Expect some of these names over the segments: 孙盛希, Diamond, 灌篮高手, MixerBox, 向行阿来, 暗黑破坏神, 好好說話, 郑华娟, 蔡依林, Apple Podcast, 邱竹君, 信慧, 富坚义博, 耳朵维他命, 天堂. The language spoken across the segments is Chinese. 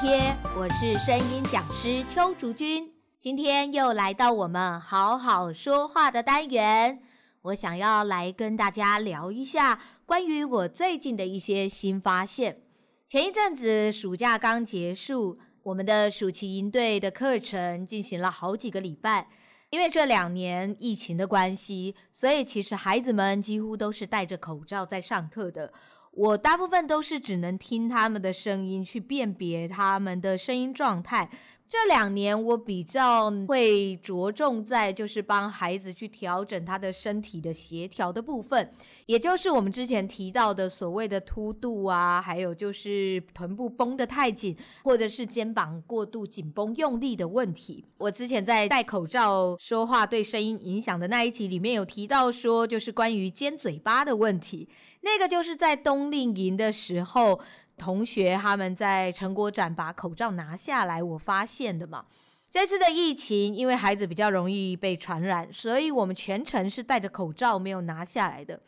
贴，我是声音讲师邱竹君，今天又来到我们好好说话的单元。我想要来跟大家聊一下关于我最近的一些新发现。前一阵子暑假刚结束，我们的暑期营队的课程进行了好几个礼拜，因为这2年疫情的关系，所以其实孩子们几乎都是戴着口罩在上课的。我大部分都是只能听他们的声音去辨别他们的声音状态。这2年我比较会着重在就是帮孩子去调整他的身体的协调的部分，也就是我们之前提到的所谓的凸度啊，还有就是臀部绷得太紧，或者是肩膀过度紧绷用力的问题。我之前在戴口罩说话对声音影响的那一集里面有提到说，就是关于尖嘴巴的问题。那个就是在冬令营的时候，同学他们在成果展把口罩拿下来我发现的嘛。这次的疫情因为孩子比较容易被传染，所以我们全程是戴着口罩没有拿下来的。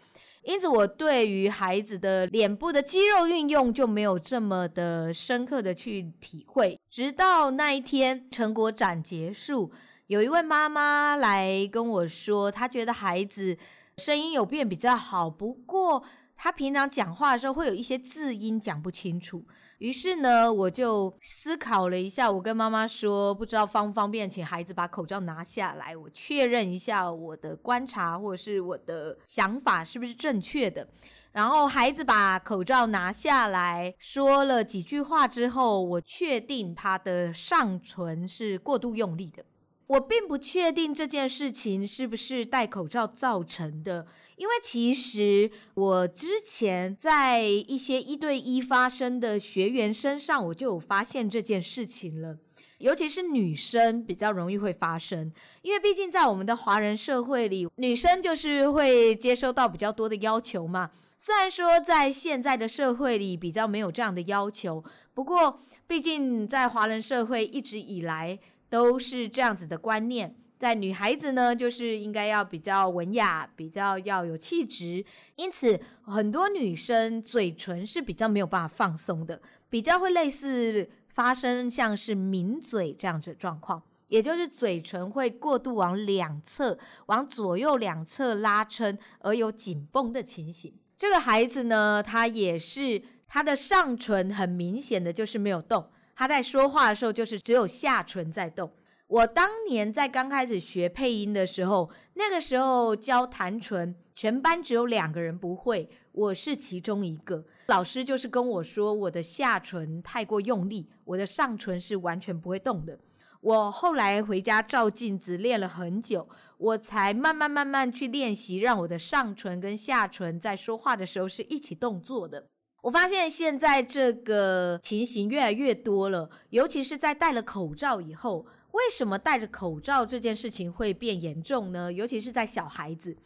因此我对于孩子的脸部的肌肉运用就没有这么的深刻的去体会。直到那一天成果展结束，有一位妈妈来跟我说，她觉得孩子声音有变比较好，不过他平常讲话的时候会有一些字音讲不清楚。于是呢，我就思考了一下，我跟妈妈说，不知道方不方便请孩子把口罩拿下来，我确认一下我的观察或者是我的想法是不是正确的。然后孩子把口罩拿下来说了几句话之后，我确定他的上唇是过度用力的。我并不确定这件事情是不是戴口罩造成的，因为其实我之前在一些1对1发生的学员身上我就有发现这件事情了，尤其是女生比较容易会发生。因为毕竟在我们的华人社会里，女生就是会接收到比较多的要求嘛。虽然说在现在的社会里比较没有这样的要求，不过毕竟在华人社会一直以来都是这样子的观念，在女孩子呢就是应该要比较文雅，比较要有气质，因此很多女生嘴唇是比较没有办法放松的，比较会类似发生像是抿嘴这样子的状况，也就是嘴唇会过度往两侧往左右两侧拉撑而有紧绷的情形。这个孩子呢，他也是他的上唇很明显的就是没有动，他在说话的时候就是只有下唇在动。我当年在刚开始学配音的时候，那个时候教弹唇，全班只有2个人不会，我是其中一个。老师就是跟我说，我的下唇太过用力，我的上唇是完全不会动的。我后来回家照镜子练了很久，我才慢慢去练习，让我的上唇跟下唇在说话的时候是一起动作的。我发现现在这个情形越来越多了，尤其是在戴了口罩以后。为什么戴着口罩这件事情会变严重呢？尤其是在小孩子，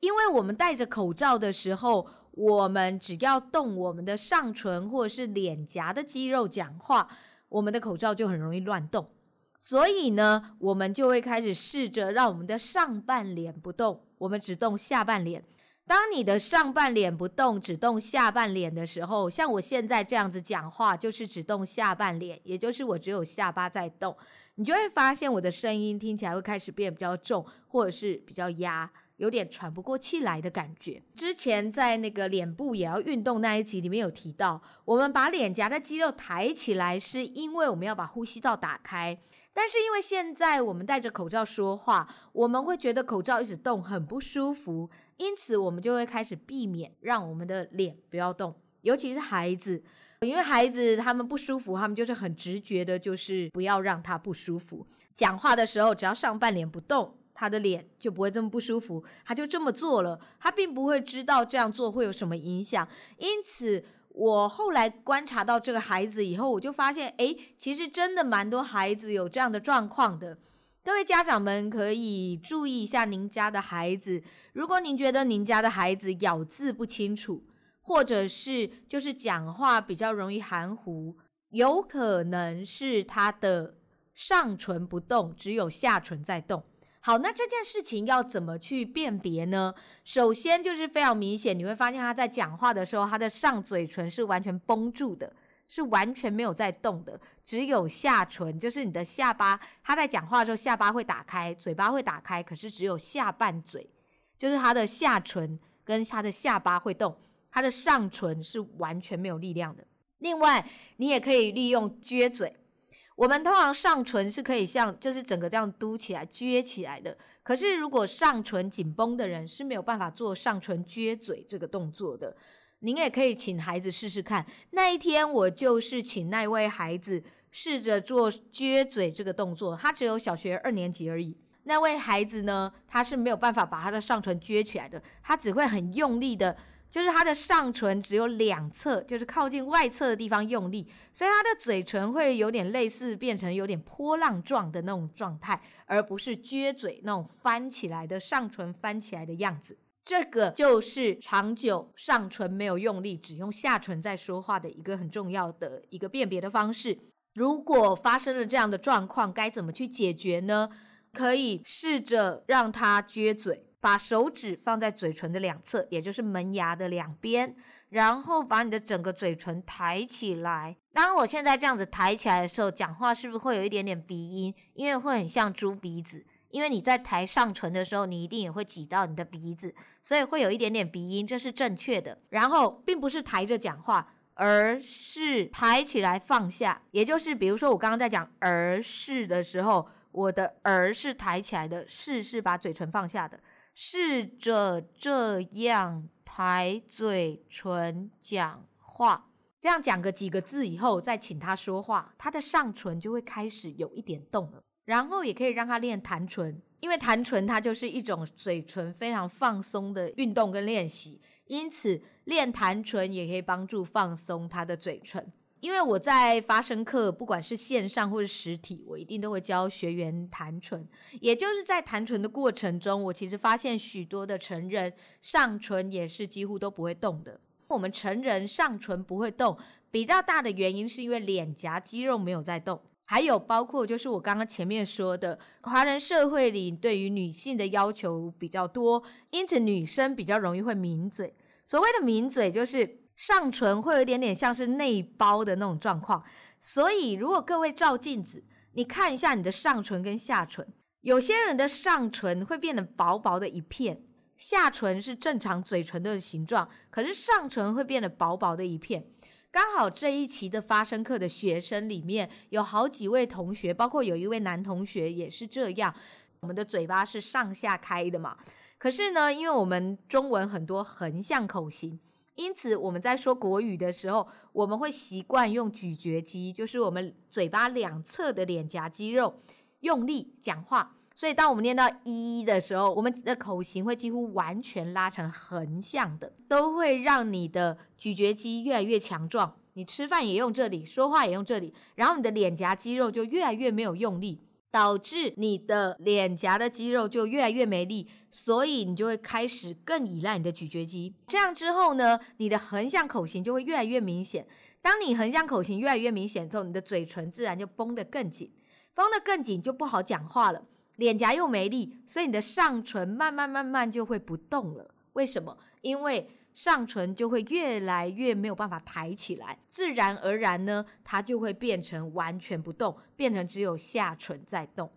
因为我们戴着口罩的时候，我们只要动我们的上唇或者是脸颊的肌肉讲话，我们的口罩就很容易乱动，所以呢我们就会开始试着让我们的上半脸不动，我们只动下半脸。当你的上半脸不动只动下半脸的时候，像我现在这样子讲话就是只动下半脸，也就是我只有下巴在动，你就会发现我的声音听起来会开始变比较重，或者是比较压，有点喘不过气来的感觉。之前在那个脸部也要运动那一集里面有提到，我们把脸颊的肌肉抬起来是因为我们要把呼吸道打开，但是因为现在我们戴着口罩说话，我们会觉得口罩一直动很不舒服，因此我们就会开始避免让我们的脸不要动，尤其是孩子，因为孩子他们不舒服，他们就是很直觉的就是不要让他不舒服。讲话的时候只要上半脸不动，他的脸就不会这么不舒服，他就这么做了，他并不会知道这样做会有什么影响。因此我后来观察到这个孩子以后，我就发现其实真的蛮多孩子有这样的状况的。各位家长们可以注意一下您家的孩子，如果您觉得您家的孩子咬字不清楚，或者是就是讲话比较容易含糊，有可能是他的上唇不动，只有下唇在动。好，那这件事情要怎么去辨别呢？首先就是非常明显，你会发现他在讲话的时候，他的上嘴唇是完全绷住的，是完全没有在动的，只有下唇，就是你的下巴，他在讲话的时候下巴会打开，嘴巴会打开，可是只有下半嘴，就是他的下唇跟他的下巴会动，他的上唇是完全没有力量的。另外你也可以利用撅嘴，我们通常上唇是可以像就是整个这样嘟起来撅起来的，可是如果上唇紧绷的人是没有办法做上唇撅嘴这个动作的。您也可以请孩子试试看，那一天我就是请那位孩子试着做撅嘴这个动作，他只有小学2年级而已。那位孩子呢，他是没有办法把他的上唇撅起来的，他只会很用力的，就是他的上唇只有两侧，就是靠近外侧的地方用力，所以他的嘴唇会有点类似变成有点波浪状的那种状态，而不是撅嘴那种翻起来的上唇翻起来的样子。这个就是长久上唇没有用力，只用下唇在说话的一个很重要的一个辨别的方式。如果发生了这样的状况，该怎么去解决呢？可以试着让他撅嘴，把手指放在嘴唇的两侧，也就是门牙的两边，然后把你的整个嘴唇抬起来。当我现在这样子抬起来的时候，讲话是不是会有一点点鼻音？因为会很像猪鼻子，因为你在抬上唇的时候，你一定也会挤到你的鼻子，所以会有一点点鼻音，这是正确的。然后并不是抬着讲话，而是抬起来放下，也就是比如说我刚刚在讲而是的时候，我的而是抬起来的，是把嘴唇放下的。试着这样抬嘴唇讲话，这样讲个几个字以后，再请他说话，他的上唇就会开始有一点动了。然后也可以让他练弹唇，因为弹唇它就是一种嘴唇非常放松的运动跟练习，因此练弹唇也可以帮助放松他的嘴唇。因为我在发声课，不管是线上或是实体，我一定都会教学员弹唇，也就是在弹唇的过程中，我其实发现许多的成人上唇也是几乎都不会动的。我们成人上唇不会动比较大的原因是因为脸颊肌肉没有在动，还有包括就是我刚刚前面说的，华人社会里对于女性的要求比较多，因此女生比较容易会抿嘴。所谓的抿嘴就是上唇会有一点点像是内包的那种状况，所以如果各位照镜子，你看一下你的上唇跟下唇，有些人的上唇会变得薄薄的一片，下唇是正常嘴唇的形状，可是上唇会变得薄薄的一片。刚好这一期的发声课的学生里面有好几位同学，包括有一位男同学也是这样，我们的嘴巴是上下开的嘛，可是呢，因为我们中文很多横向口型，因此我们在说国语的时候，我们会习惯用咀嚼肌，就是我们嘴巴两侧的脸颊肌肉用力讲话，所以当我们念到一的时候，我们的口型会几乎完全拉成横向的，都会让你的咀嚼肌越来越强壮，你吃饭也用这里，说话也用这里，然后你的脸颊肌肉就越来越没有用力，导致你的脸颊的肌肉就越来越没力，所以你就会开始更依赖你的咀嚼肌。这样之后呢，你的横向口型就会越来越明显，当你横向口型越来越明显之后，你的嘴唇自然就绷得更紧，绷得更紧就不好讲话了，脸颊又没力，所以你的上唇慢慢就会不动了。为什么？因为上唇就会越来越没有办法抬起来，自然而然呢，它就会变成完全不动，变成只有下唇在动。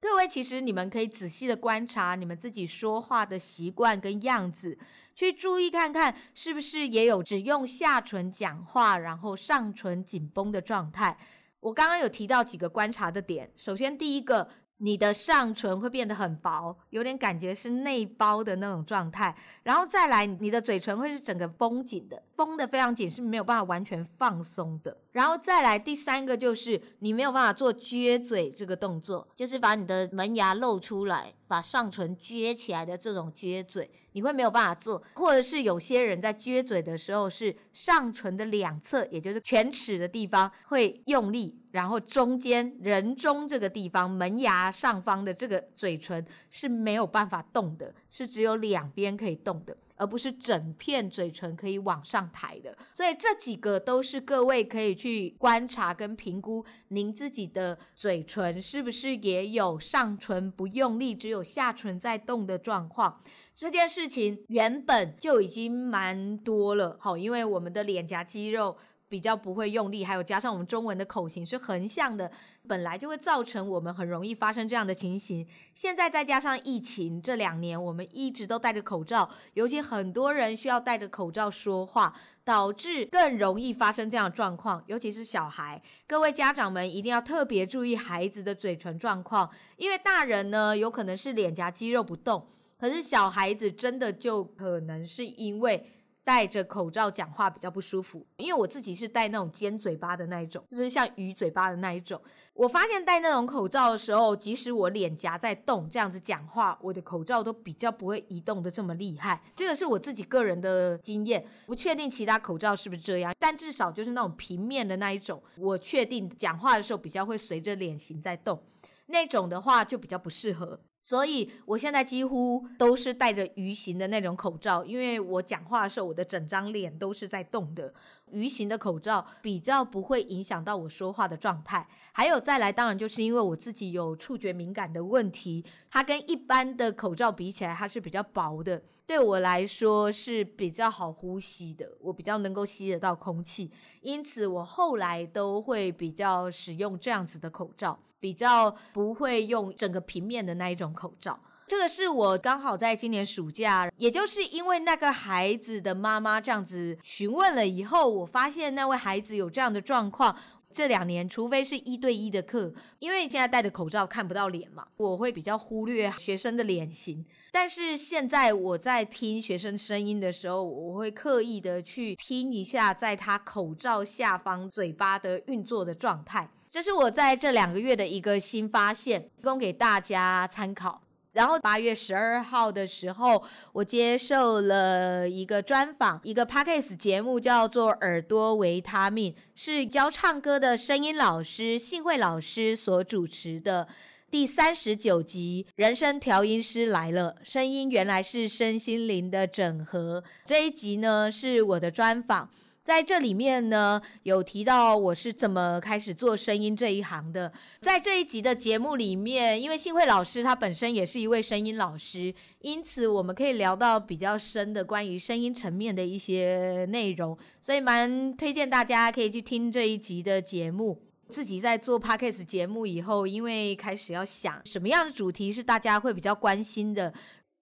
各位，其实你们可以仔细的观察你们自己说话的习惯跟样子，去注意看看是不是也有只用下唇讲话，然后上唇紧绷的状态。我刚刚有提到几个观察的点，首先第一个，你的上唇会变得很薄，有点感觉是内包的那种状态，然后再来你的嘴唇会是整个绷紧的，绷得非常紧，是没有办法完全放松的。然后再来第三个就是你没有办法做撅嘴这个动作，就是把你的门牙露出来，把上唇撅起来的这种撅嘴，你会没有办法做，或者是有些人在撅嘴的时候是上唇的两侧，也就是犬齿的地方会用力，然后中间人中这个地方，门牙上方的这个嘴唇是没有办法动的，是只有两边可以动的，而不是整片嘴唇可以往上抬的。所以这几个都是各位可以去观察跟评估您自己的嘴唇是不是也有上唇不用力，只有下唇在动的状况。这件事情原本就已经蛮多了，因为我们的脸颊肌肉比较不会用力，还有加上我们中文的口型是横向的，本来就会造成我们很容易发生这样的情形。现在再加上疫情，这2年我们一直都戴着口罩，尤其很多人需要戴着口罩说话，导致更容易发生这样的状况，尤其是小孩。各位家长们一定要特别注意孩子的嘴唇状况，因为大人呢有可能是脸颊肌肉不动，可是小孩子真的就可能是因为戴着口罩讲话比较不舒服。因为我自己是戴那种尖嘴巴的那一种，就是像鱼嘴巴的那一种，我发现戴那种口罩的时候，即使我脸颊在动这样子讲话，我的口罩都比较不会移动的这么厉害。这个是我自己个人的经验，不确定其他口罩是不是这样，但至少就是那种平面的那一种，我确定讲话的时候比较会随着脸型在动，那种的话就比较不适合。所以我现在几乎都是戴着鱼形的那种口罩，因为我讲话的时候我的整张脸都是在动的，鱼形的口罩比较不会影响到我说话的状态。还有再来，当然就是因为我自己有触觉敏感的问题，它跟一般的口罩比起来它是比较薄的，对我来说是比较好呼吸的，我比较能够吸得到空气，因此我后来都会比较使用这样子的口罩，比较不会用整个平面的那一种口罩。这个是我刚好在今年暑假，也就是因为那个孩子的妈妈这样子询问了以后，我发现那位孩子有这样的状况。这2年除非是1对1的课，因为现在戴着口罩看不到脸嘛，我会比较忽略学生的脸型，但是现在我在听学生声音的时候，我会刻意的去听一下在他口罩下方嘴巴的运作的状态。这是我在这2个月的一个新发现，提供给大家参考。然后8月12号的时候，我接受了一个专访，一个 podcast 节目叫做耳朵维他命，是教唱歌的声音老师信慧老师所主持的第39集人生调音师来了，声音原来是身心灵的整合。这一集呢是我的专访，在这里面呢有提到我是怎么开始做声音这一行的。在这一集的节目里面，因为信慧老师他本身也是一位声音老师，因此我们可以聊到比较深的关于声音层面的一些内容，所以蛮推荐大家可以去听这一集的节目。自己在做 podcast 节目以后，因为开始要想什么样的主题是大家会比较关心的，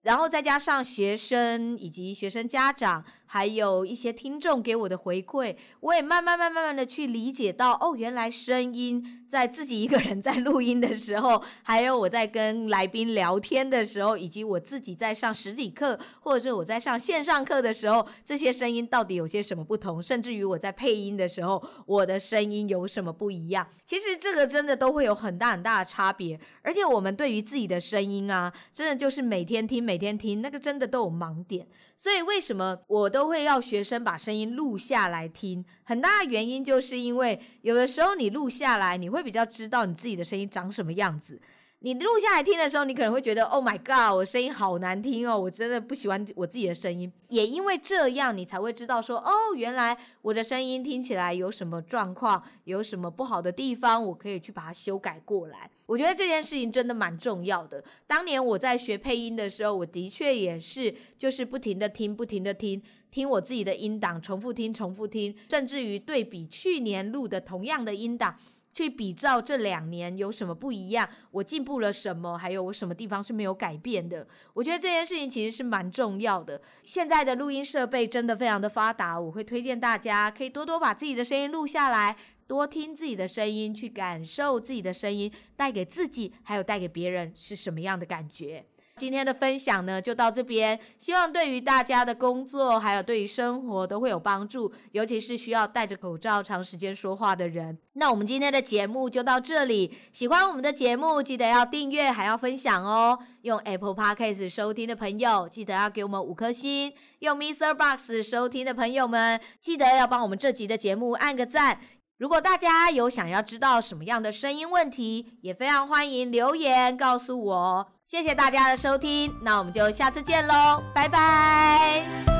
然后再加上学生以及学生家长还有一些听众给我的回馈，我也慢慢的去理解到，哦，原来声音在自己一个人在录音的时候，还有我在跟来宾聊天的时候，以及我自己在上实体课或者是我在上线上课的时候，这些声音到底有些什么不同，甚至于我在配音的时候我的声音有什么不一样。其实这个真的都会有很大的差别，而且我们对于自己的声音啊，真的就是每天听那个真的都有盲点。所以为什么我都会要学生把声音录下来听，很大的原因就是因为有的时候你录下来，你会比较知道你自己的声音长什么样子。你录下来听的时候，你可能会觉得 Oh my god， 我声音好难听哦，我真的不喜欢我自己的声音。也因为这样，你才会知道说，哦，原来我的声音听起来有什么状况，有什么不好的地方，我可以去把它修改过来。我觉得这件事情真的蛮重要的。当年我在学配音的时候，我的确也是就是不停的听我自己的音档，重复听，甚至于对比去年录的同样的音档，去比照这2年有什么不一样，我进步了什么，还有我什么地方是没有改变的。我觉得这件事情其实是蛮重要的。现在的录音设备真的非常的发达，我会推荐大家可以多多把自己的声音录下来，多听自己的声音，去感受自己的声音带给自己还有带给别人是什么样的感觉。今天的分享呢就到这边，希望对于大家的工作还有对于生活都会有帮助，尤其是需要戴着口罩长时间说话的人。那我们今天的节目就到这里，喜欢我们的节目记得要订阅还要分享哦。用 Apple Podcast 收听的朋友记得要给我们5颗星，用 MixerBox 收听的朋友们记得要帮我们这集的节目按个赞。如果大家有想要知道什么样的声音问题，也非常欢迎留言告诉我。谢谢大家的收听，那我们就下次见咯，拜拜。